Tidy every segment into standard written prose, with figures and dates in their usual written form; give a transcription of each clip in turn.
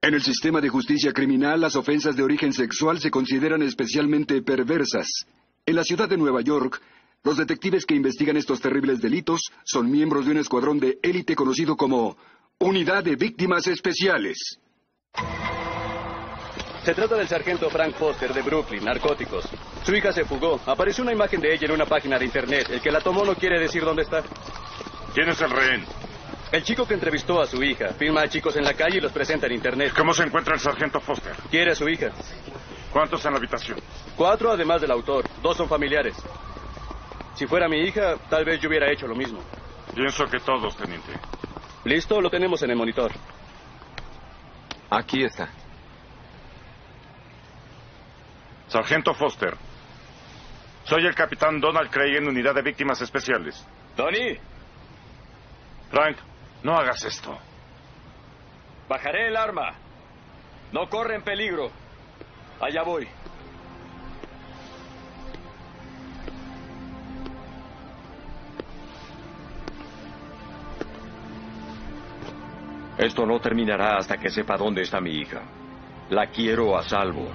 En el sistema de justicia criminal, las ofensas de origen sexual se consideran especialmente perversas. En la ciudad de Nueva York, los detectives que investigan estos terribles delitos son miembros de un escuadrón de élite conocido como Unidad de Víctimas Especiales. Se trata del sargento Frank Foster de Brooklyn, narcóticos. Su hija se fugó. Apareció una imagen de ella en una página de internet. El que la tomó no quiere decir dónde está. ¿Quién es el rehén? El chico que entrevistó a su hija. Filma a chicos en la calle y los presenta en internet. ¿Cómo se encuentra el sargento Foster? Quiere a su hija. ¿Cuántos en la habitación? 4, además del autor. 2 son familiares. Si fuera mi hija, tal vez yo hubiera hecho lo mismo. Pienso que todos, teniente. ¿Listo? Lo tenemos en el monitor. Aquí está. Sargento Foster. Soy el capitán Donald Craig en Unidad de Víctimas Especiales. Tony. Frank, no hagas esto. Bajaré el arma. No corren peligro. Allá voy. Esto no terminará hasta que sepa dónde está mi hija. La quiero a salvo.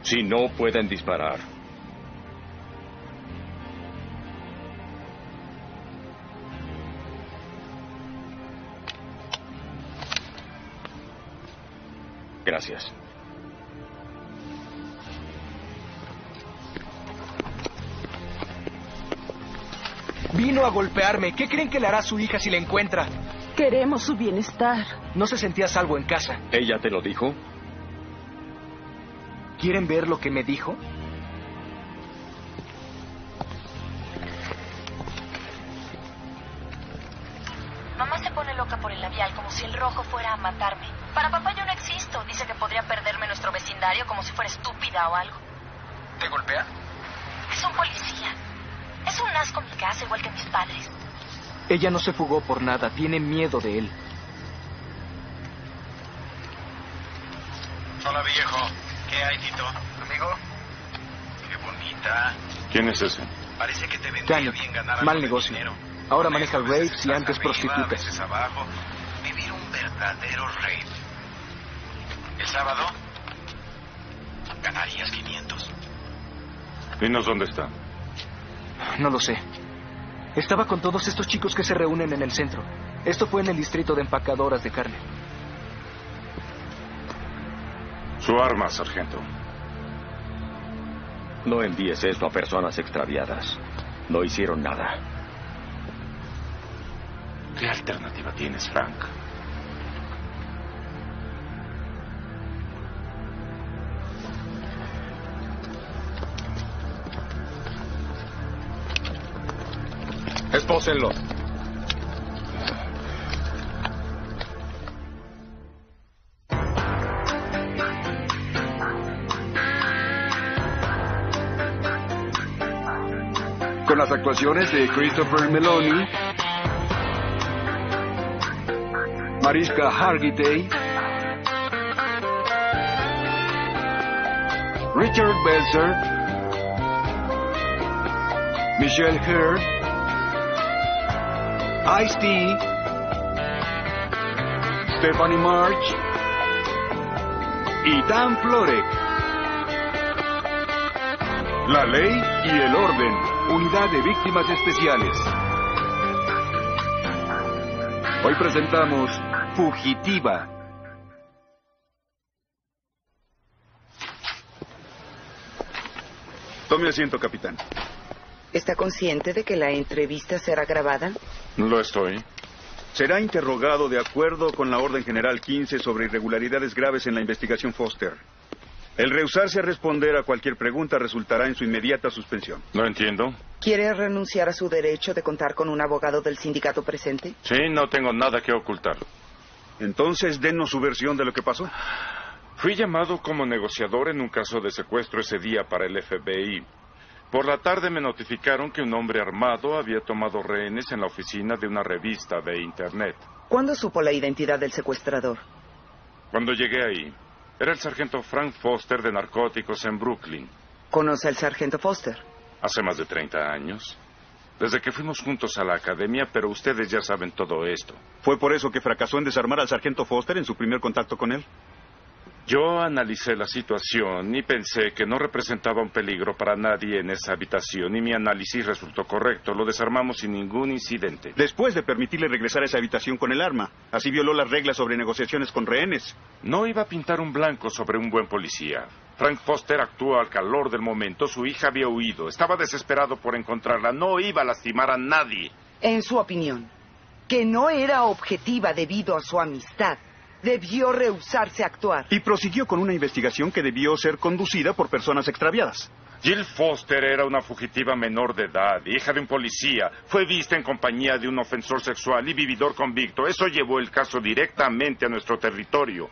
Si no, pueden disparar. Gracias. Vino a golpearme. ¿Qué creen que le hará a su hija si la encuentra? Queremos su bienestar. No se sentía a salvo en casa. ¿Ella te lo dijo? ¿Quieren ver lo que me dijo? Mamá se pone loca por el labial, como si el rojo fuera a matarme. Para papá yo no existo. Dice que podría perderme nuestro vecindario como si fuera estúpida o algo. ¿Te golpea? Es un policía. Es un asco en mi casa, igual que mis padres. Ella no se fugó por nada. Tiene miedo de él. Hola, viejo. ¿Qué hay, Tito? ¿Amigo? Qué bonita. ¿Quién es ese? Parece que te vendría bien ganar mal negocio. Dinero. Ahora maneja raves y antes prostitutas. Abajo. Vivir un verdadero rave. El sábado ganarías 500. Dinos dónde está. No lo sé. Estaba con todos estos chicos que se reúnen en el centro. Esto fue en el distrito de empacadoras de carne. Su arma, sargento. No envíes esto a personas extraviadas. No hicieron nada. ¿Qué alternativa tienes, Frank? Espósenlo. Con las actuaciones de Christopher Meloni, Mariska Hargitay, Richard Belzer, Michelle Heard, Ice-T, Stephanie March y Dan Florek. La ley y el orden. Unidad de Víctimas Especiales. Hoy presentamos Fugitiva. Tome asiento, capitán. ¿Está consciente de que la entrevista será grabada? Lo estoy. Será interrogado de acuerdo con la Orden General 15 sobre irregularidades graves en la investigación Foster. El rehusarse a responder a cualquier pregunta resultará en su inmediata suspensión. No entiendo. ¿Quiere renunciar a su derecho de contar con un abogado del sindicato presente? Sí, no tengo nada que ocultar. Entonces, dennos su versión de lo que pasó. Fui llamado como negociador en un caso de secuestro ese día para el FBI. Por la tarde me notificaron que un hombre armado había tomado rehenes en la oficina de una revista de internet. ¿Cuándo supo la identidad del secuestrador? Cuando llegué ahí. Era el sargento Frank Foster de narcóticos en Brooklyn. ¿Conoce al sargento Foster? Hace más de 30 años. Desde que fuimos juntos a la academia, pero ustedes ya saben todo esto. ¿Fue por eso que fracasó en desarmar al sargento Foster en su primer contacto con él? Yo analicé la situación y pensé que no representaba un peligro para nadie en esa habitación y mi análisis resultó correcto. Lo desarmamos sin ningún incidente. Después de permitirle regresar a esa habitación con el arma, así violó las reglas sobre negociaciones con rehenes. No iba a pintar un blanco sobre un buen policía. Frank Foster actuó al calor del momento. Su hija había huido. Estaba desesperado por encontrarla. No iba a lastimar a nadie. En su opinión, que no era objetiva debido a su amistad, debió rehusarse a actuar. Y prosiguió con una investigación que debió ser conducida por personas extraviadas. Jill Foster era una fugitiva menor de edad, hija de un policía. Fue vista en compañía de un ofensor sexual y vividor convicto. Eso llevó el caso directamente a nuestro territorio.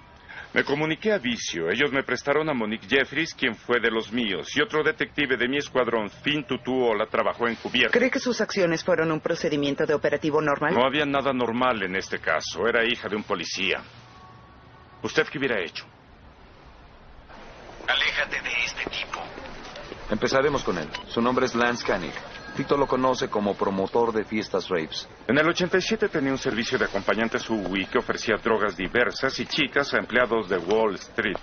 Me comuniqué a Vicio. Ellos me prestaron a Monique Jeffries, quien fue de los míos. Y otro detective de mi escuadrón, Finn Tutuola, trabajó en cubierta. ¿Cree que sus acciones fueron un procedimiento de operativo normal? No había nada normal en este caso. Era hija de un policía. ¿Usted qué hubiera hecho? Aléjate de este tipo. Empezaremos con él. Su nombre es Lance Canning. Tito lo conoce como promotor de fiestas raves. En el 87 tenía un servicio de acompañantes UWI que ofrecía drogas diversas y chicas a empleados de Wall Street.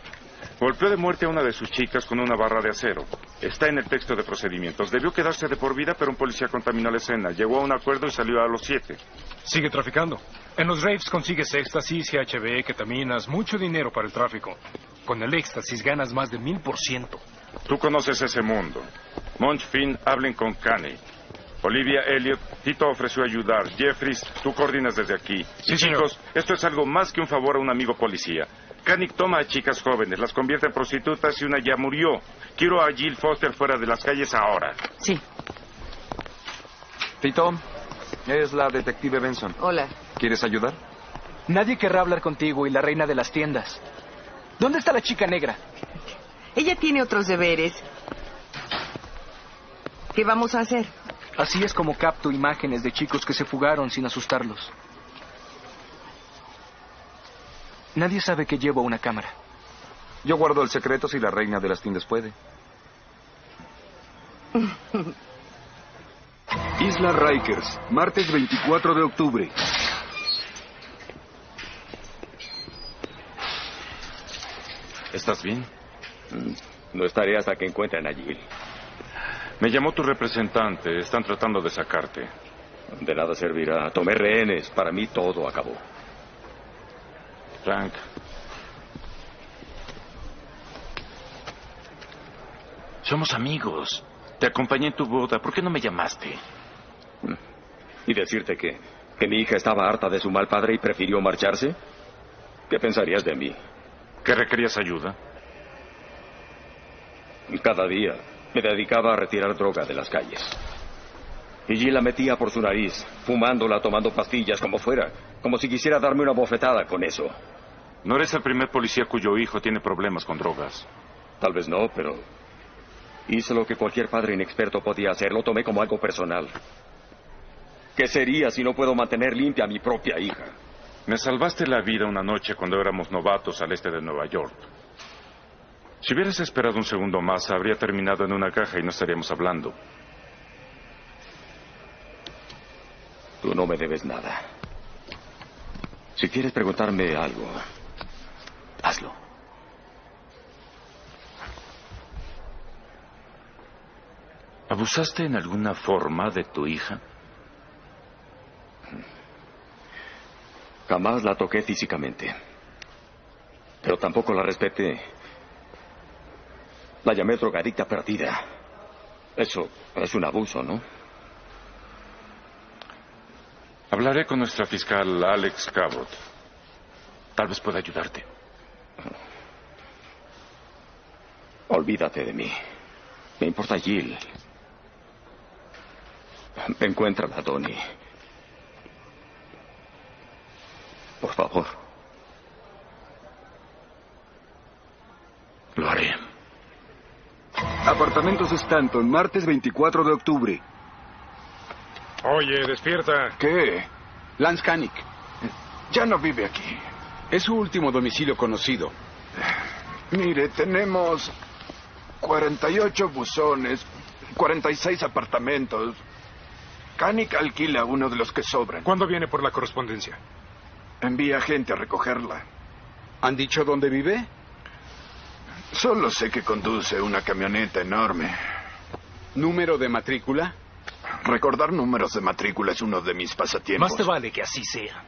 Golpeó de muerte a una de sus chicas con una barra de acero. Está en el texto de procedimientos. Debió quedarse de por vida, pero un policía contaminó la escena. Llegó a un acuerdo y salió a los 7. Sigue traficando. En los raves consigues éxtasis, GHB, ketaminas, mucho dinero para el tráfico. Con el éxtasis ganas más de 1000%. Tú conoces ese mundo. Monch, Finn, hablen con Caney. Olivia, Elliot, Tito ofreció ayudar. Jeffries, tú coordinas desde aquí. Sí, y chicos, señor, esto es algo más que un favor a un amigo policía. Canick toma a chicas jóvenes, las convierte en prostitutas y una ya murió. Quiero a Jill Foster fuera de las calles ahora. Sí. Tito, es la detective Benson. Hola. ¿Quieres ayudar? Nadie querrá hablar contigo y la reina de las tiendas. ¿Dónde está la chica negra? Ella tiene otros deberes. ¿Qué vamos a hacer? Así es como capto imágenes de chicos que se fugaron sin asustarlos. Nadie sabe que llevo una cámara. Yo guardo el secreto si la reina de las tiendas puede. Isla Rikers, martes 24 de octubre. ¿Estás bien? No estaré hasta que encuentren a Jill. Me llamó tu representante. Están tratando de sacarte. De nada servirá. Tomé rehenes. Para mí todo acabó. Frank. Somos amigos. Te acompañé en tu boda. ¿Por qué no me llamaste? ¿Y decirte que mi hija estaba harta de su mal padre y prefirió marcharse? ¿Qué pensarías de mí? ¿Que requerías ayuda? Cada día me dedicaba a retirar droga de las calles. Y Jill la metía por su nariz, fumándola, tomando pastillas, como fuera. Como si quisiera darme una bofetada con eso. No eres el primer policía cuyo hijo tiene problemas con drogas. Tal vez no, pero hice lo que cualquier padre inexperto podía hacer. Lo tomé como algo personal. ¿Qué sería si no puedo mantener limpia a mi propia hija? Me salvaste la vida una noche cuando éramos novatos al este de Nueva York. Si hubieras esperado un segundo más, habría terminado en una caja y no estaríamos hablando. Tú no me debes nada. Si quieres preguntarme algo, hazlo. ¿Abusaste en alguna forma de tu hija? Jamás la toqué físicamente. Pero tampoco la respeté. La llamé drogadicta perdida. Eso es un abuso, ¿no? Hablaré con nuestra fiscal, Alex Cabot. Tal vez pueda ayudarte. Olvídate de mí. Me importa Jill. Encuéntrala, Donnie. Por favor. Lo haré. Apartamentos Stanton, martes 24 de octubre. Oye, despierta. ¿Qué? Lance Canning. Ya no vive aquí. Es su último domicilio conocido. Mire, tenemos 48 buzones, 46 apartamentos, mecánica alquila uno de los que sobran. ¿Cuándo viene por la correspondencia? Envía gente a recogerla. ¿Han dicho dónde vive? Solo sé que conduce una camioneta enorme. ¿Número de matrícula? Recordar números de matrícula es uno de mis pasatiempos. Más te vale que así sea.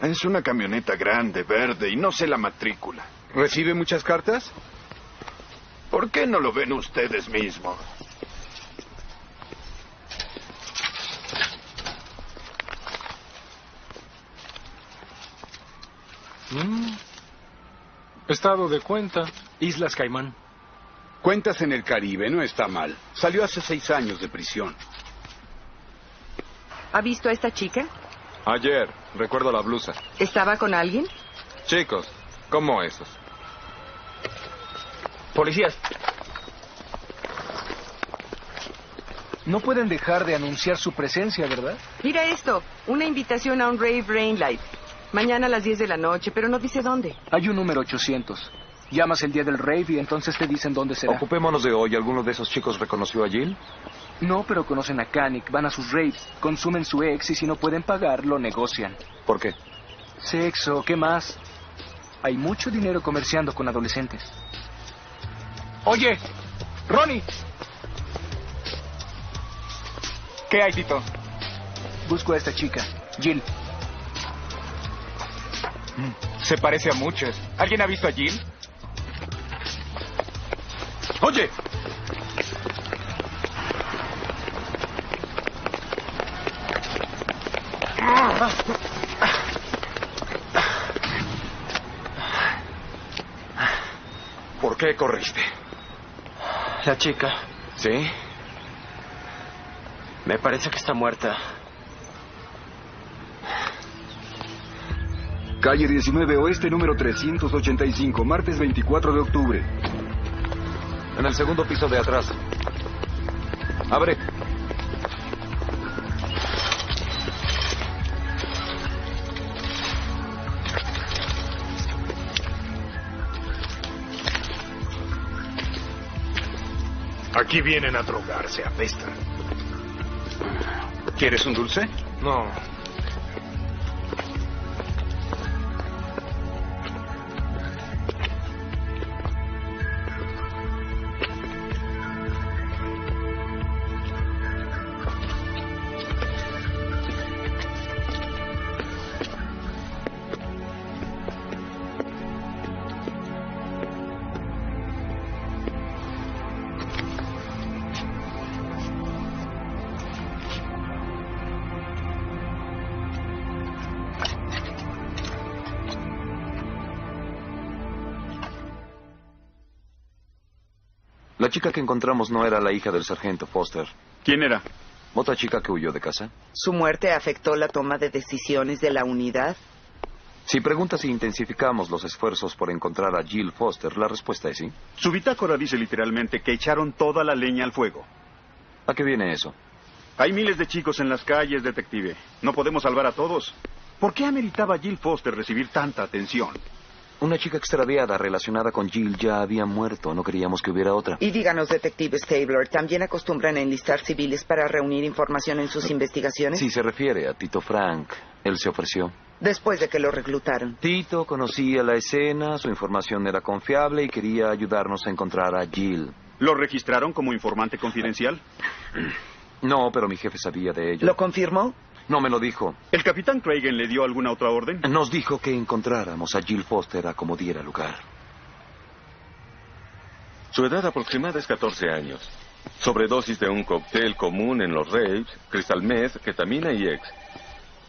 Es una camioneta grande, verde, y no sé la matrícula. ¿Recibe muchas cartas? ¿Por qué no lo ven ustedes mismos? Estado de cuenta, Islas Caimán. Cuentas en el Caribe, no está mal. Salió hace 6 años de prisión. ¿Ha visto a esta chica? Ayer, recuerdo la blusa. ¿Estaba con alguien? Chicos, ¿cómo esos? Policías. No pueden dejar de anunciar su presencia, ¿verdad? Mira esto, una invitación a un rave Rainlight. Mañana a las 10 de la noche, pero no dice dónde. Hay un número 800. Llamas el día del rave y entonces te dicen dónde será. Ocupémonos de hoy. ¿Alguno de esos chicos reconoció a Jill? No, pero conocen a Canick, van a sus raves, consumen su ex y si no pueden pagar, lo negocian. ¿Por qué? Sexo, ¿qué más? Hay mucho dinero comerciando con adolescentes. Oye, Ronnie. ¿Qué hay, Tito? Busco a esta chica, Jill. Se parece a muchas. ¿Alguien ha visto a Jill? ¡Oye! ¿Por qué corriste? La chica. ¿Sí? Me parece que está muerta. Calle 19 Oeste, número 385, martes 24 de octubre. En el segundo piso de atrás. Abre. Aquí vienen a drogarse, apestan. ¿Quieres un dulce? No. La chica que encontramos no era la hija del sargento Foster. ¿Quién era? Otra chica que huyó de casa. ¿Su muerte afectó la toma de decisiones de la unidad? Si preguntas si intensificamos los esfuerzos por encontrar a Jill Foster, la respuesta es sí. Su bitácora dice literalmente que echaron toda la leña al fuego. ¿A qué viene eso? Hay miles de chicos en las calles, detective. No podemos salvar a todos. ¿Por qué ameritaba Jill Foster recibir tanta atención? Una chica extraviada relacionada con Jill ya había muerto. No queríamos que hubiera otra. Y díganos, detective Stabler, ¿también acostumbran a enlistar civiles para reunir información en sus investigaciones? Sí, se refiere a Tito Frank. Él se ofreció. Después de que lo reclutaron. Tito conocía la escena, su información era confiable y quería ayudarnos a encontrar a Jill. ¿Lo registraron como informante confidencial? No, pero mi jefe sabía de ello. ¿Lo confirmó? No me lo dijo. ¿El capitán Cragen le dio alguna otra orden? Nos dijo que encontráramos a Jill Foster a como diera lugar. Su edad aproximada es 14 años. Sobredosis de un cóctel común en los raves, cristal meth, ketamina y ex.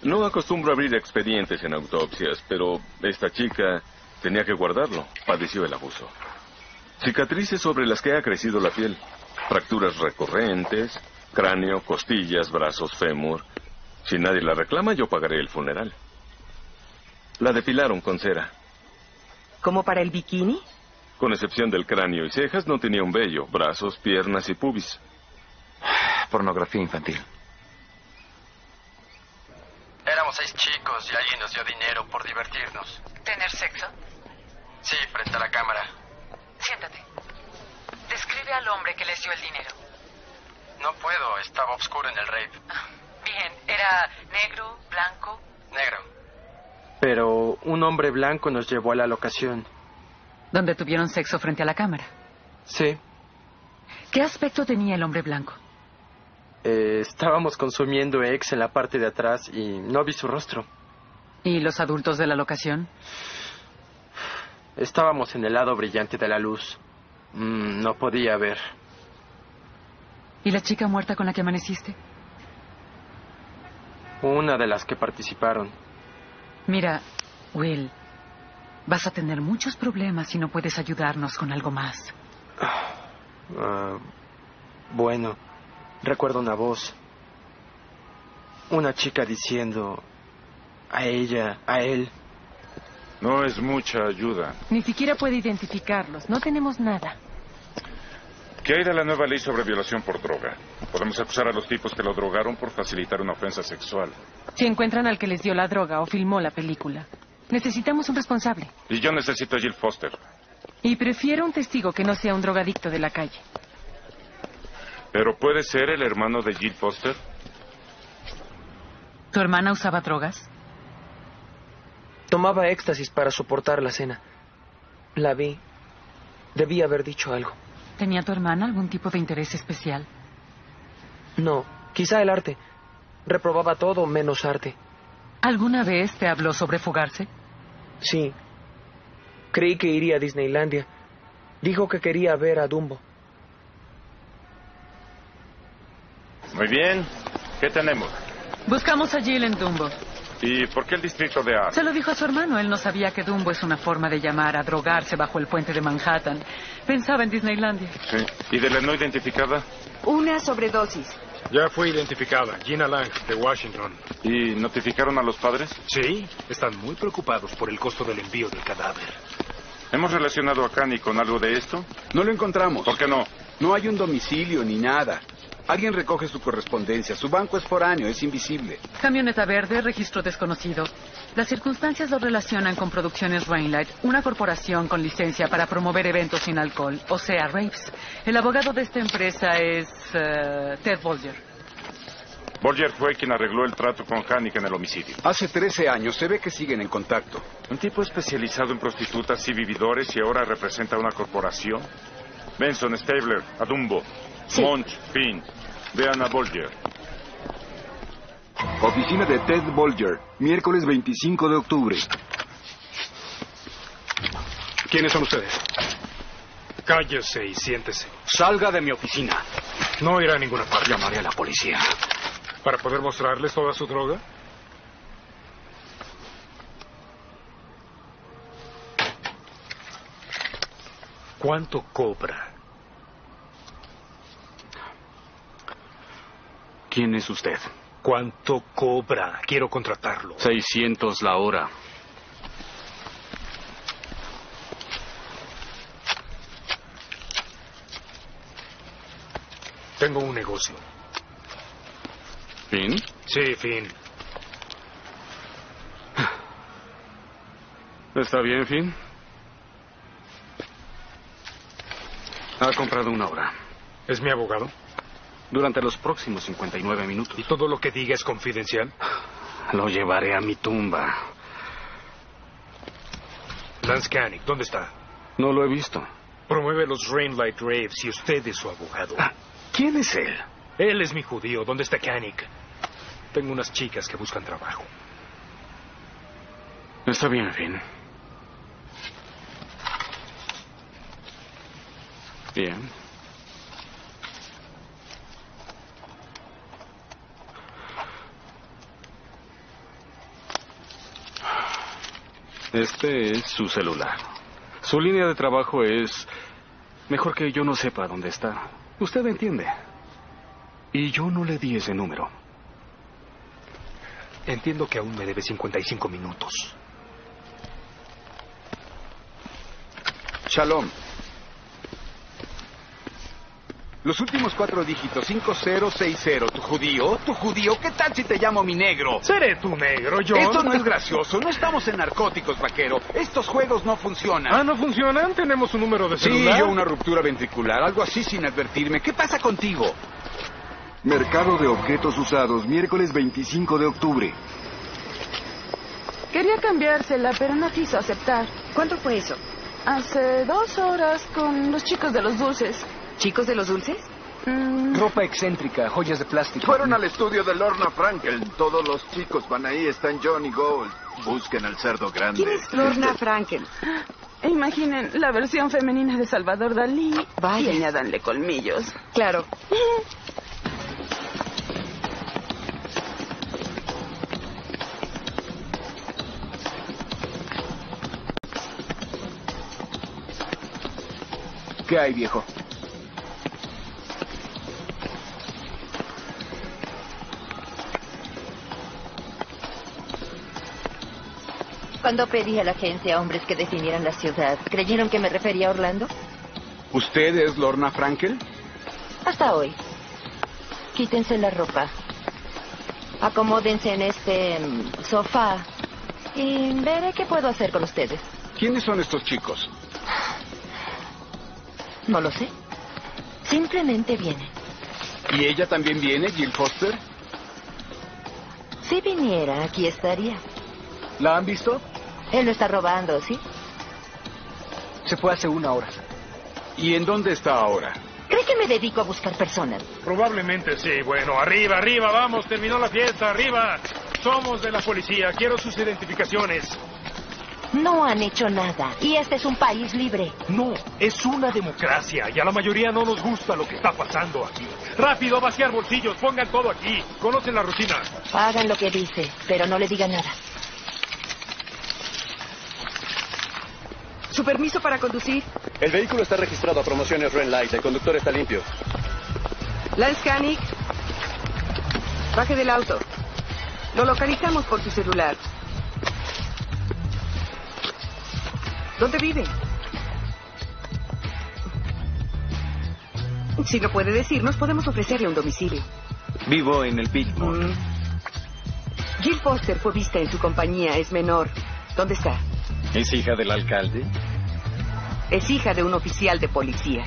No acostumbro a abrir expedientes en autopsias, pero esta chica tenía que guardarlo. Padeció el abuso. Cicatrices sobre las que ha crecido la piel. Fracturas recurrentes, cráneo, costillas, brazos, fémur. Si nadie la reclama, yo pagaré el funeral. La depilaron con cera. ¿Como para el bikini? Con excepción del cráneo y cejas, no tenía un vello, brazos, piernas y pubis. Pornografía infantil. Éramos 6 chicos y alguien nos dio dinero por divertirnos. ¿Tener sexo? Sí, frente a la cámara. Siéntate. Describe al hombre que les dio el dinero. No puedo, estaba oscuro en el rave. Bien, ¿era negro, blanco? Negro. Pero un hombre blanco nos llevó a la locación. ¿Donde tuvieron sexo frente a la cámara? Sí. ¿Qué aspecto tenía el hombre blanco? Estábamos consumiendo ex en la parte de atrás y no vi su rostro. ¿Y los adultos de la locación? Estábamos en el lado brillante de la luz. No podía ver. ¿Y la chica muerta con la que amaneciste? Una de las que participaron. Mira, Will, vas a tener muchos problemas si no puedes ayudarnos con algo más. Bueno, recuerdo una voz. Una chica diciendo... A ella, a él. No es mucha ayuda. Ni siquiera puede identificarlos. No tenemos nada. ¿Qué hay de la nueva ley sobre violación por droga? Podemos acusar a los tipos que lo drogaron por facilitar una ofensa sexual. Si encuentran al que les dio la droga o filmó la película. Necesitamos un responsable. Y yo necesito a Jill Foster. Y prefiero un testigo que no sea un drogadicto de la calle. ¿Pero puede ser el hermano de Jill Foster? ¿Tu hermana usaba drogas? Tomaba éxtasis para soportar la cena. La vi. Debí haber dicho algo. ¿Tenía tu hermana algún tipo de interés especial? No, quizá el arte. Reprobaba todo menos arte. ¿Alguna vez te habló sobre fugarse? Sí. Creí que iría a Disneylandia. Dijo que quería ver a Dumbo. Muy bien. ¿Qué tenemos? Buscamos a Jill en Dumbo. ¿Y por qué el distrito de A? Se lo dijo a su hermano. Él no sabía que Dumbo es una forma de llamar a drogarse bajo el puente de Manhattan. Pensaba en Disneylandia. Sí. ¿Y de la no identificada? Una sobredosis. Ya fue identificada. Gina Lang, de Washington. ¿Y notificaron a los padres? Sí. Están muy preocupados por el costo del envío del cadáver. ¿Hemos relacionado a Canning con algo de esto? No lo encontramos. ¿Por qué no? No hay un domicilio ni nada. Alguien recoge su correspondencia. Su banco es foráneo, es invisible. Camioneta verde, registro desconocido. Las circunstancias lo relacionan con Producciones Rainlight, una corporación con licencia para promover eventos sin alcohol, o sea, raves. El abogado de esta empresa es Ted Bolger. Bolger fue quien arregló el trato con Hannick en el homicidio. Hace 13 años se ve que siguen en contacto. Un tipo especializado en prostitutas y vividores y ahora representa una corporación. Benson, Stabler, Adumbo. Sí. Monch, Finn, vean a Bolger. Oficina de Ted Bolger, miércoles 25 de octubre. ¿Quiénes son ustedes? Cállese y siéntese. Salga de mi oficina. No irá a ninguna parte. Llamaré a la policía. ¿Para poder mostrarles toda su droga? ¿Cuánto cobra? ¿Quién es usted? ¿Cuánto cobra? Quiero contratarlo. 600 la hora. Tengo un negocio. ¿Finn? Sí, Finn. ¿Está bien, Finn? Ha comprado una hora. ¿Es mi abogado? Durante los próximos 59 minutos. ¿Y todo lo que diga es confidencial? Lo llevaré a mi tumba. Lance Canning, ¿dónde está? No lo he visto. Promueve los Rainlight Raves y usted es su abogado. ¿Quién es él? Él es mi judío. ¿Dónde está Canning? Tengo unas chicas que buscan trabajo. Está bien, Finn. Bien. Este es su celular. Su línea de trabajo es... Mejor que yo no sepa dónde está. Usted entiende. Y yo no le di ese número. Entiendo que aún me debe 55 minutos. Shalom. Los últimos 4 dígitos, 5060. ¿Tu judío? ¿Tu judío? ¿Qué tal si te llamo mi negro? Seré tu negro, yo. Esto no es gracioso. No estamos en narcóticos, vaquero. Estos juegos no funcionan. ¿Ah, no funcionan? ¿Tenemos un número de celular? Sí, yo una ruptura ventricular. Algo así sin advertirme. ¿Qué pasa contigo? Mercado de objetos usados, miércoles 25 de octubre. Quería cambiársela, pero no quiso aceptar. ¿Cuánto fue eso? Hace 2 horas con los chicos de los dulces. ¿Chicos de los dulces? Ropa excéntrica, joyas de plástico. Fueron al estudio de Lorna Frankel. Todos los chicos van ahí, están Johnny Gold. Busquen al cerdo grande. ¿Quién es Lorna Frankel? Imaginen la versión femenina de Salvador Dalí. Vaya. Y añádanle colmillos. Claro. ¿Qué hay, viejo? Cuando pedí a la agencia hombres que definieran la ciudad, ¿creyeron que me refería a Orlando? ¿Usted es Lorna Frankel? Hasta hoy. Quítense la ropa. Acomódense en este sofá. Y veré qué puedo hacer con ustedes. ¿Quiénes son estos chicos? No lo sé. Simplemente vienen. ¿Y ella también viene, Jill Foster? Si viniera, aquí estaría. ¿La han visto? Él lo está robando, ¿sí? Se fue hace 1 hora. ¿Y en dónde está ahora? ¿Cree que me dedico a buscar personas? Probablemente sí. Bueno, arriba, arriba, vamos. Terminó la fiesta, arriba. Somos de la policía. Quiero sus identificaciones. No han hecho nada. Y este es un país libre. No, es una democracia. Y a la mayoría no nos gusta lo que está pasando aquí. Rápido, vaciar bolsillos. Pongan todo aquí. Conocen la rutina. Hagan lo que dice, pero no le digan nada. ¿Su permiso para conducir? El vehículo está registrado a promociones Rainlight. El conductor está limpio. Lance Canning, baje del auto. Lo localizamos por su celular. ¿Dónde vive? Si no puede decirnos, podemos ofrecerle un domicilio. Vivo en el Pitmore. Jill Foster fue vista en su compañía. Es menor. ¿Dónde está? ¿Es hija del alcalde? Es hija de un oficial de policía.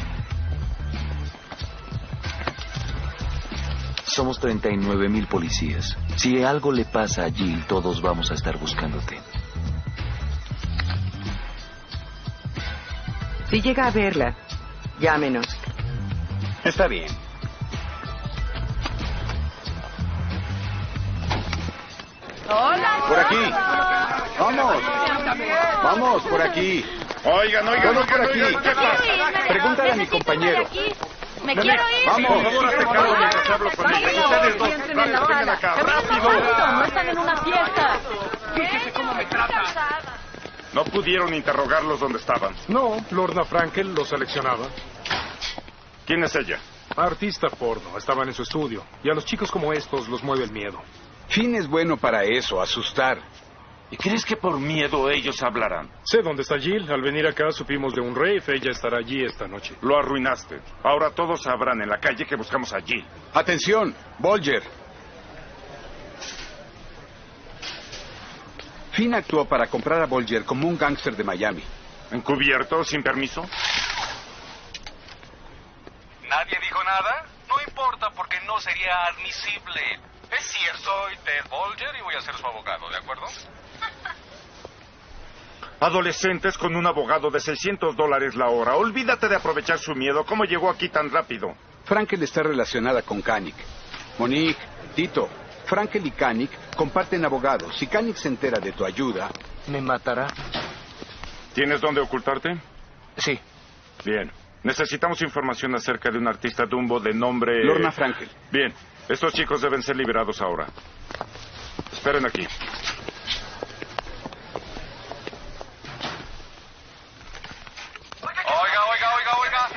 Somos 39,000 policías. Si algo le pasa a Jill, todos vamos a estar buscándote. Si llega a verla, llámenos. Está bien. ¡Hola! ¡Por aquí! ¡Vamos! ¡Vamos, por aquí! ¡Oigan, oigan! ¡Vamos por aquí! Pregúntale a mi compañero. ¡Me quiero ir! ¡Vamos! Por favor, acercaros mientras hablo con ellos. ¡Ustedes dos! ¡Rápido, vengan acá! ¡Rápido! ¡No están en una fiesta! ¡Fíjese cómo me trata! ¿No pudieron interrogarlos donde estaban? No, Lorna Frankel los seleccionaba. ¿Quién es ella? Artista porno. Estaban en su estudio. Y a los chicos como estos los mueve el miedo. Finn es bueno para eso, asustar. ¿Y crees que por miedo ellos hablarán? Sé dónde está Jill. Al venir acá supimos de un rave. Ella estará allí esta noche. Lo arruinaste. Ahora todos sabrán en la calle que buscamos a Jill. ¡Atención! Bolger. Finn actuó para comprar a Bolger como un gángster de Miami. ¿Encubierto, sin permiso? ¿Nadie dijo nada? No importa, porque no sería admisible. Es cierto, soy Ted Bolger y voy a ser su abogado, ¿de acuerdo? Adolescentes con un abogado de $600 la hora. Olvídate de aprovechar su miedo. ¿Cómo llegó aquí tan rápido? Frankel está relacionada con Canick. Monique, Tito, Frankel y Canick comparten abogados. Si Canick se entera de tu ayuda... me matará. ¿Tienes dónde ocultarte? Sí. Bien. Necesitamos información acerca de un artista Dumbo de nombre... Lorna Frankel. Bien. Estos chicos deben ser liberados ahora. Esperen aquí. Oiga.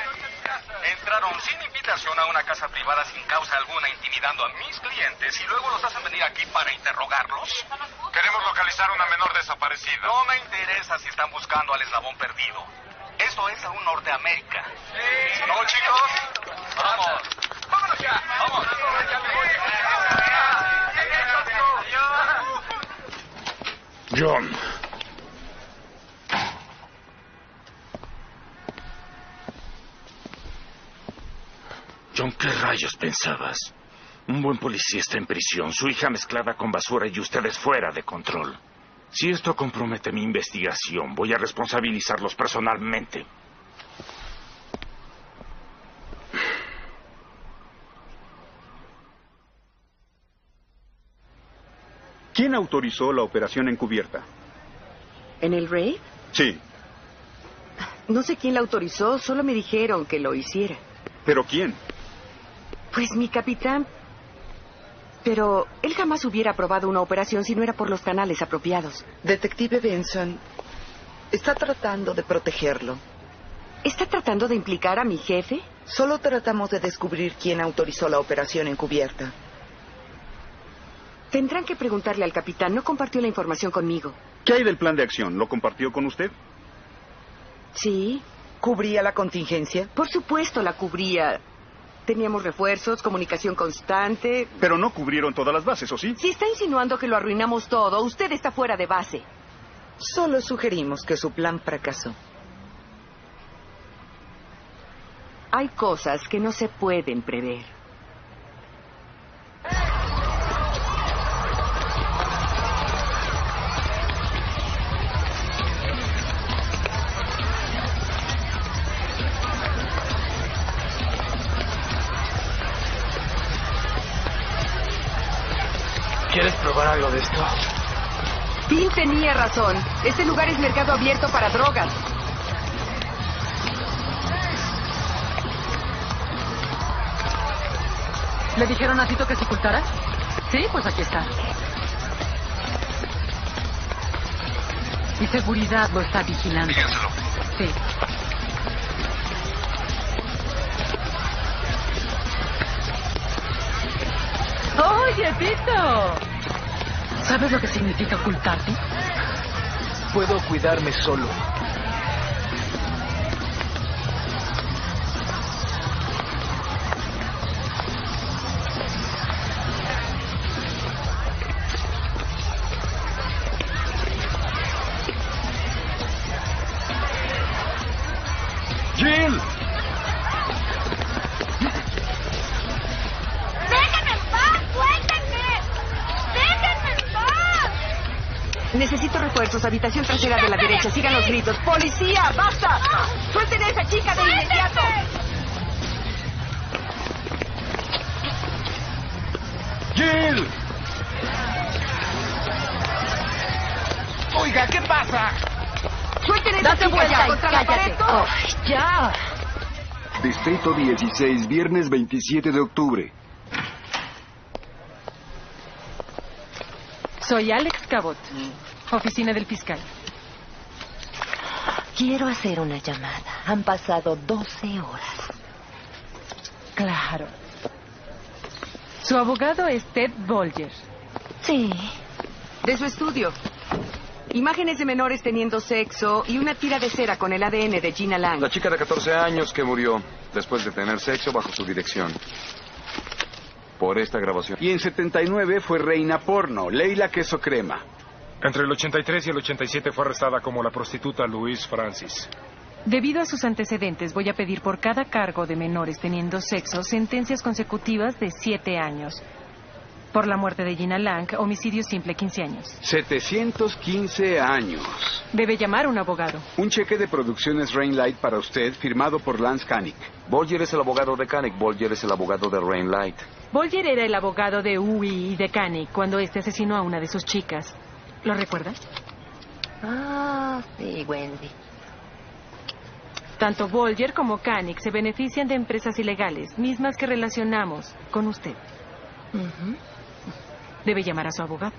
Entraron sin invitación a una casa privada sin causa alguna, intimidando a mis clientes y luego los hacen venir aquí para interrogarlos. Queremos localizar a una menor desaparecida. No me interesa si están buscando al eslabón perdido. Esto es aún Norteamérica. Sí. ¿No, chicos? Vamos. ¡Vámonos ya! ¡Vamos! ¡Ya me voy! John. John, ¿qué rayos pensabas? Un buen policía está en prisión, su hija mezclada con basura y ustedes fuera de control. Si esto compromete mi investigación, voy a responsabilizarlos personalmente. ¿Quién autorizó la operación encubierta? ¿En el raid? Sí. No sé quién la autorizó, solo me dijeron que lo hiciera. ¿Pero quién? Pues mi capitán. Pero él jamás hubiera aprobado una operación si no era por los canales apropiados. Detective Benson, está tratando de protegerlo. ¿Está tratando de implicar a mi jefe? Solo tratamos de descubrir quién autorizó la operación encubierta. Tendrán que preguntarle al capitán. No compartió la información conmigo. ¿Qué hay del plan de acción? ¿Lo compartió con usted? Sí. ¿Cubría la contingencia? Por supuesto la cubría. Teníamos refuerzos, comunicación constante. Pero no cubrieron todas las bases, ¿o sí? Si está insinuando que lo arruinamos todo, usted está fuera de base. Solo sugerimos que su plan fracasó. Hay cosas que no se pueden prever. ¿Quieres probar algo de esto? Tim tenía razón. Este lugar es mercado abierto para drogas. ¿Le dijeron a Tito que se ocultara? Sí, pues aquí está. Y seguridad lo está vigilando. Díganselo. Sí. ¡Oye, Tito! ¿Sabes lo que significa ocultarte? Puedo cuidarme solo. ¡Jill! Necesito refuerzos, habitación trasera de la derecha. Sigan los gritos. ¡Policía, basta! ¡Suelten a esa chica de inmediato! ¡Jill! Oiga, ¿qué pasa? ¡Suelten a esa chica ya contra la pared! ¡Oh, ya! Distrito 16, viernes 27 de octubre. Soy Alex Cabot. Oficina del fiscal. Quiero hacer una llamada. Han pasado 12 horas. Claro. Su abogado es Ted Bolger. Sí. De su estudio. Imágenes de menores teniendo sexo y una tira de cera con el ADN de Gina Lang. La chica de 14 años que murió después de tener sexo bajo su dirección. Por esta grabación. Y en 79 fue reina porno, Leila Queso Crema. Entre el 83 y el 87 fue arrestada como la prostituta Louise Francis. Debido a sus antecedentes, voy a pedir por cada cargo de menores teniendo sexo sentencias consecutivas de 7 años. Por la muerte de Gina Lang, homicidio simple, 15 años. 715 años. Debe llamar a un abogado. Un cheque de producciones Rainlight para usted, firmado por Lance Canning. Bolger es el abogado de Canning. Bolger es el abogado de Rainlight. Bolger era el abogado de Uwe y de Canning cuando este asesinó a una de sus chicas. ¿Lo recuerdas? Ah, sí, Wendy. Tanto Bolger como Canning se benefician de empresas ilegales, mismas que relacionamos con usted. Uh-huh. Debe llamar a su abogado.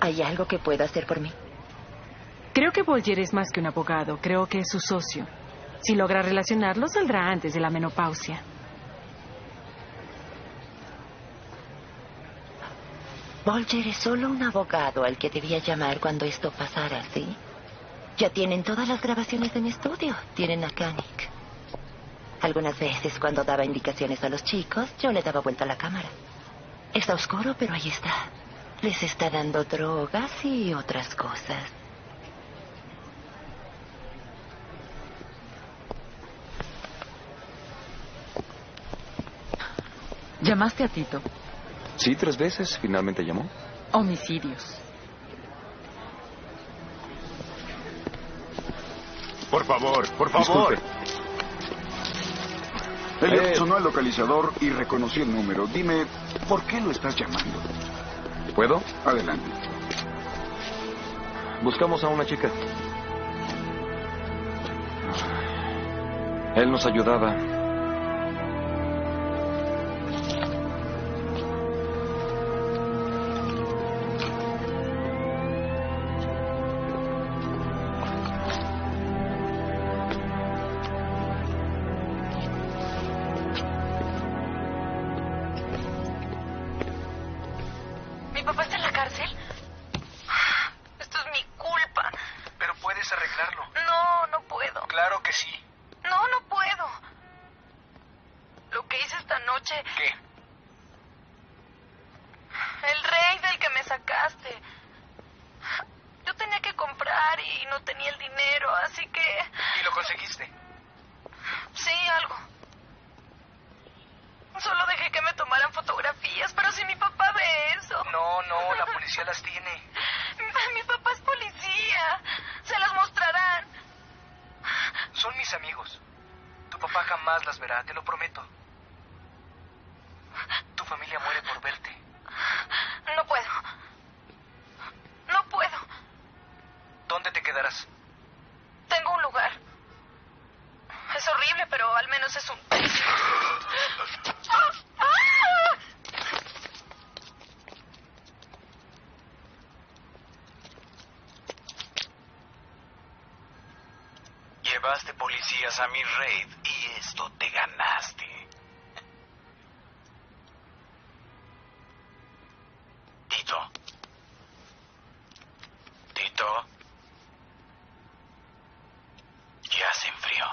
¿Hay algo que pueda hacer por mí? Creo que Bolger es más que un abogado. Creo que es su socio. Si logra relacionarlo, saldrá antes de la menopausia. Bolger es solo un abogado al que debía llamar cuando esto pasara, ¿sí? Ya tienen todas las grabaciones de mi estudio. Tienen a Canning. Algunas veces, cuando daba indicaciones a los chicos, yo le daba vuelta a la cámara. Está oscuro, pero ahí está. Les está dando drogas y otras cosas. ¿Llamaste a Tito? Sí, 3 veces. Finalmente llamó. Homicidios. Por favor, por favor. Disculpe. Elliot sonó al localizador y reconocí el número. Dime, ¿por qué lo estás llamando? ¿Puedo? Adelante. Buscamos a una chica. Él nos ayudaba. Llevaste policías a mi raid y esto te ganaste. Tito. Tito. Ya se enfrió.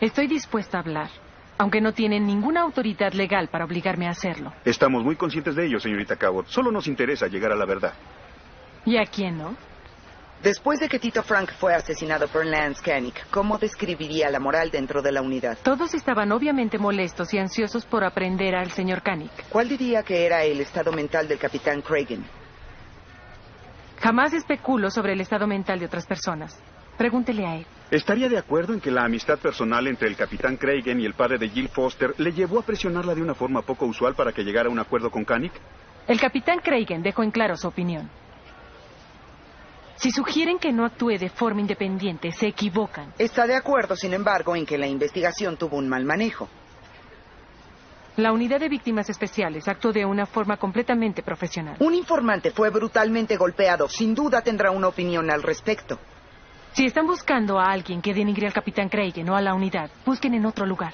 Estoy dispuesta a hablar, aunque no tienen ninguna autoridad legal para obligarme a hacerlo. Estamos muy conscientes de ello, señorita Cabot. Solo nos interesa llegar a la verdad. ¿Y a quién no? Después de que Tito Frank fue asesinado por Lance Canning, ¿cómo describiría la moral dentro de la unidad? Todos estaban obviamente molestos y ansiosos por aprender al señor Canning. ¿Cuál diría que era el estado mental del capitán Cragen? Jamás especulo sobre el estado mental de otras personas. Pregúntele a él. ¿Estaría de acuerdo en que la amistad personal entre el capitán Cragen y el padre de Jill Foster le llevó a presionarla de una forma poco usual para que llegara a un acuerdo con Canning? El capitán Cragen dejó en claro su opinión. Si sugieren que no actúe de forma independiente, se equivocan. Está de acuerdo, sin embargo, en que la investigación tuvo un mal manejo. La unidad de víctimas especiales actuó de una forma completamente profesional. Un informante fue brutalmente golpeado. Sin duda tendrá una opinión al respecto. Si están buscando a alguien que denigre al capitán Cragen o a la unidad, busquen en otro lugar.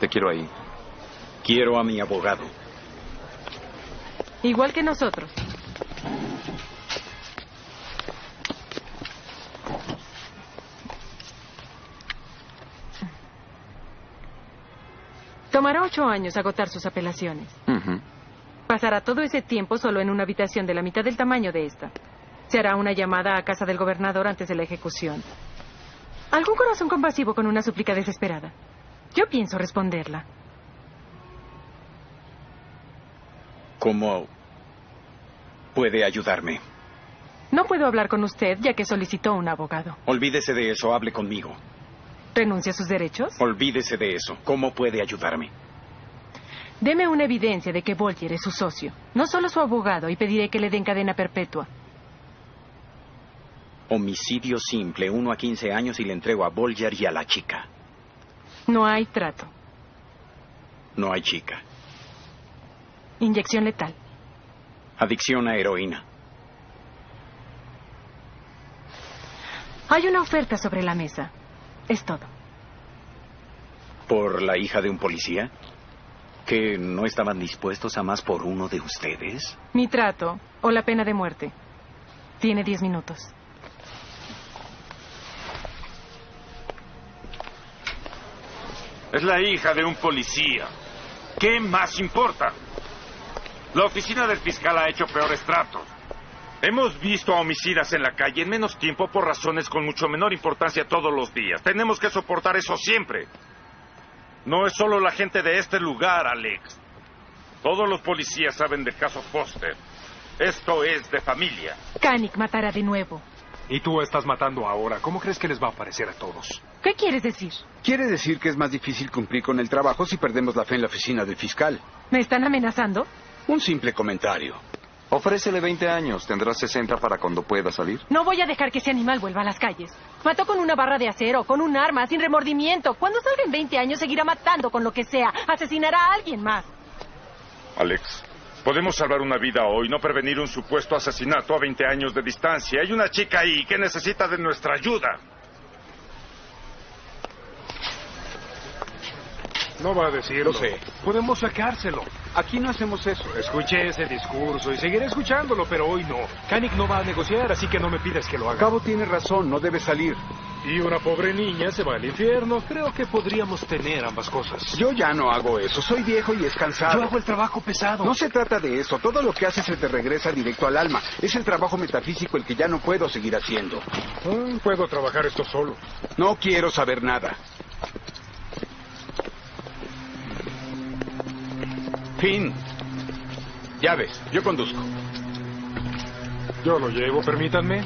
Te quiero ahí. Quiero a mi abogado. Igual que nosotros. Tomará 8 años agotar sus apelaciones. Pasará todo ese tiempo solo en una habitación de la mitad del tamaño de esta. Se hará una llamada a casa del gobernador antes de la ejecución. Algún corazón compasivo con una súplica desesperada. Yo pienso responderla. ¿Cómo puede ayudarme? No puedo hablar con usted ya que solicitó un abogado. Olvídese de eso, hable conmigo. ¿Renuncia a sus derechos? Olvídese de eso. ¿Cómo puede ayudarme? Deme una evidencia de que Bolger es su socio. No solo su abogado, y pediré que le den cadena perpetua. Homicidio simple, 1 a 15 años y le entrego a Bolger y a la chica. No hay trato. No hay chica. Inyección letal. Adicción a heroína. Hay una oferta sobre la mesa. Es todo. ¿Por la hija de un policía? ¿Que no estaban dispuestos a más por uno de ustedes? Mi trato o la pena de muerte. Tiene 10 minutos. Es la hija de un policía. ¿Qué más importa? La oficina del fiscal ha hecho peores tratos. Hemos visto a homicidas en la calle en menos tiempo por razones con mucho menor importancia todos los días. Tenemos que soportar eso siempre. No es solo la gente de este lugar, Alex. Todos los policías saben del caso Foster. Esto es de familia. Canning matará de nuevo. Y tú estás matando ahora. ¿Cómo crees que les va a parecer a todos? ¿Qué quieres decir? Quiere decir que es más difícil cumplir con el trabajo si perdemos la fe en la oficina del fiscal. ¿Me están amenazando? Un simple comentario. Ofrécele 20 años. Tendrás 60 para cuando pueda salir. No voy a dejar que ese animal vuelva a las calles. Mató con una barra de acero, con un arma, sin remordimiento. Cuando salga en 20 años seguirá matando con lo que sea. Asesinará a alguien más. Alex, podemos salvar una vida hoy, no prevenir un supuesto asesinato a 20 años de distancia. Hay una chica ahí que necesita de nuestra ayuda. No va a decirlo. Lo sé. Podemos sacárselo. Aquí no hacemos eso. Escuché ese discurso y seguiré escuchándolo, pero hoy no. Canning no va a negociar, así que no me pidas que lo haga. Cabo tiene razón, no debe salir. Y una pobre niña se va al infierno. Creo que podríamos tener ambas cosas. Yo ya no hago eso. Soy viejo y es cansado. Yo hago el trabajo pesado. No se trata de eso. Todo lo que haces se te regresa directo al alma. Es el trabajo metafísico el que ya no puedo seguir haciendo. Puedo trabajar esto solo. No quiero saber nada. Fin. Ya ves, yo conduzco. Yo lo llevo, permítanme.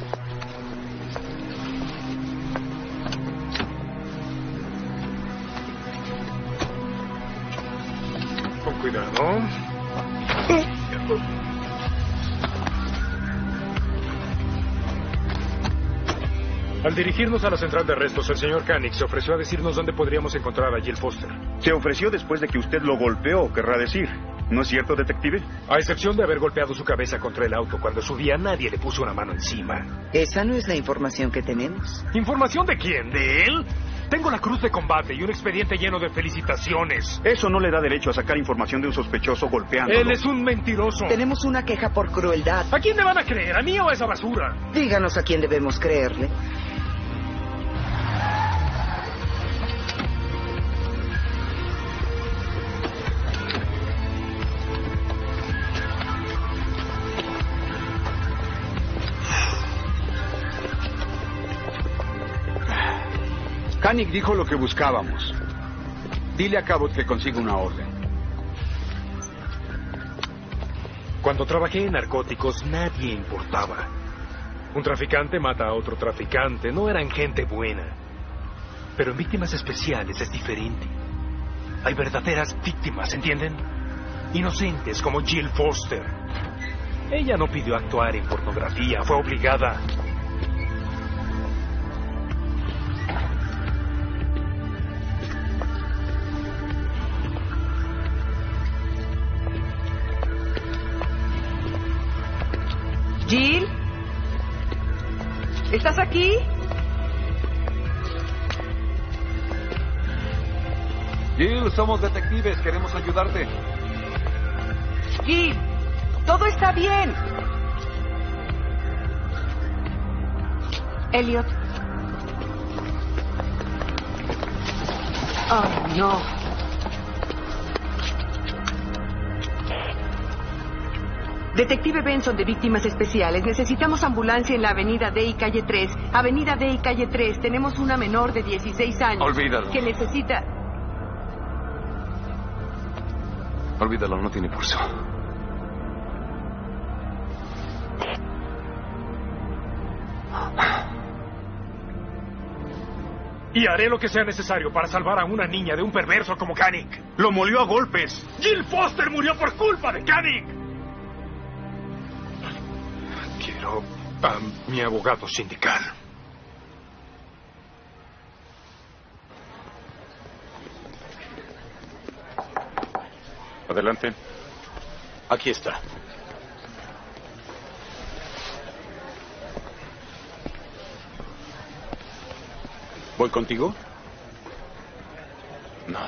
Con cuidado. Al dirigirnos a la central de arrestos, el señor Canning se ofreció a decirnos dónde podríamos encontrar a Jill Foster. Se ofreció después de que usted lo golpeó, querrá decir. ¿No es cierto, detective? A excepción de haber golpeado su cabeza contra el auto cuando subía, nadie le puso una mano encima. Esa no es la información que tenemos. ¿Información de quién? ¿De él? Tengo la cruz de combate y un expediente lleno de felicitaciones. Eso no le da derecho a sacar información de un sospechoso golpeándolo. Él es un mentiroso. Tenemos una queja por crueldad. ¿A quién le van a creer? ¿A mí o a esa basura? Díganos a quién debemos creerle. Canning dijo lo que buscábamos. Dile a Cabot que consiga una orden. Cuando trabajé en narcóticos, nadie importaba. Un traficante mata a otro traficante. No eran gente buena. Pero en víctimas especiales es diferente. Hay verdaderas víctimas, ¿entienden? Inocentes como Jill Foster. Ella no pidió actuar en pornografía. Fue obligada. Jill, ¿estás aquí? Jill, somos detectives, queremos ayudarte. Jill, todo está bien. Elliot. Oh, no. Detective Benson de Víctimas Especiales, necesitamos ambulancia en la avenida D y calle 3. Avenida D y calle 3, tenemos una menor de 16 años. Olvídalo. Que necesita... Olvídalo, no tiene pulso. Y haré lo que sea necesario para salvar a una niña de un perverso como Canning. Lo molió a golpes. Jill Foster murió por culpa de Canning. A mi abogado sindical. Adelante. Aquí está. ¿Voy contigo? No.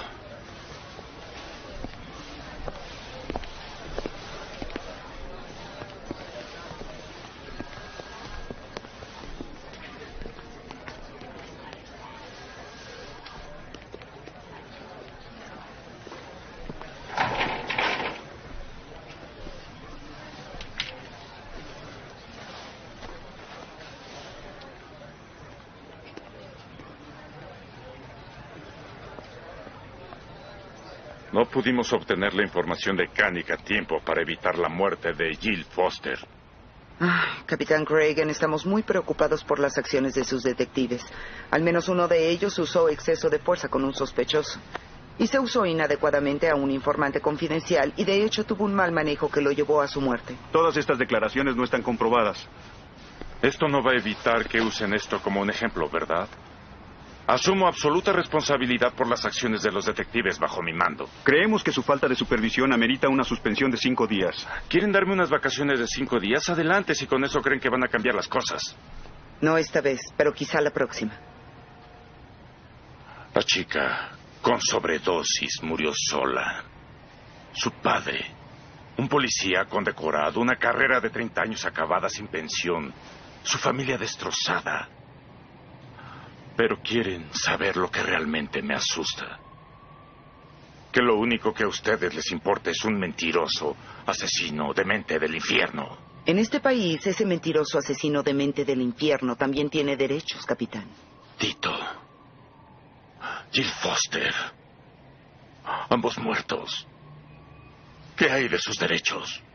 No pudimos obtener la información de Canning a tiempo para evitar la muerte de Jill Foster. Ah, Capitán Cragen, estamos muy preocupados por las acciones de sus detectives. Al menos uno de ellos usó exceso de fuerza con un sospechoso. Y se usó inadecuadamente a un informante confidencial y de hecho tuvo un mal manejo que lo llevó a su muerte. Todas estas declaraciones no están comprobadas. Esto no va a evitar que usen esto como un ejemplo, ¿verdad? Asumo absoluta responsabilidad por las acciones de los detectives bajo mi mando. Creemos que su falta de supervisión amerita una suspensión de 5 días. ¿Quieren darme unas vacaciones de 5 días? Adelante, si con eso creen que van a cambiar las cosas. No esta vez, pero quizá la próxima. La chica, con sobredosis, murió sola. Su padre, un policía condecorado, una carrera de 30 años acabada sin pensión, su familia destrozada. Pero quieren saber lo que realmente me asusta. Que lo único que a ustedes les importa es un mentiroso, asesino, demente del infierno. En este país, ese mentiroso asesino demente del infierno también tiene derechos, capitán. Tito. Jill Foster. Ambos muertos. ¿Qué hay de sus derechos?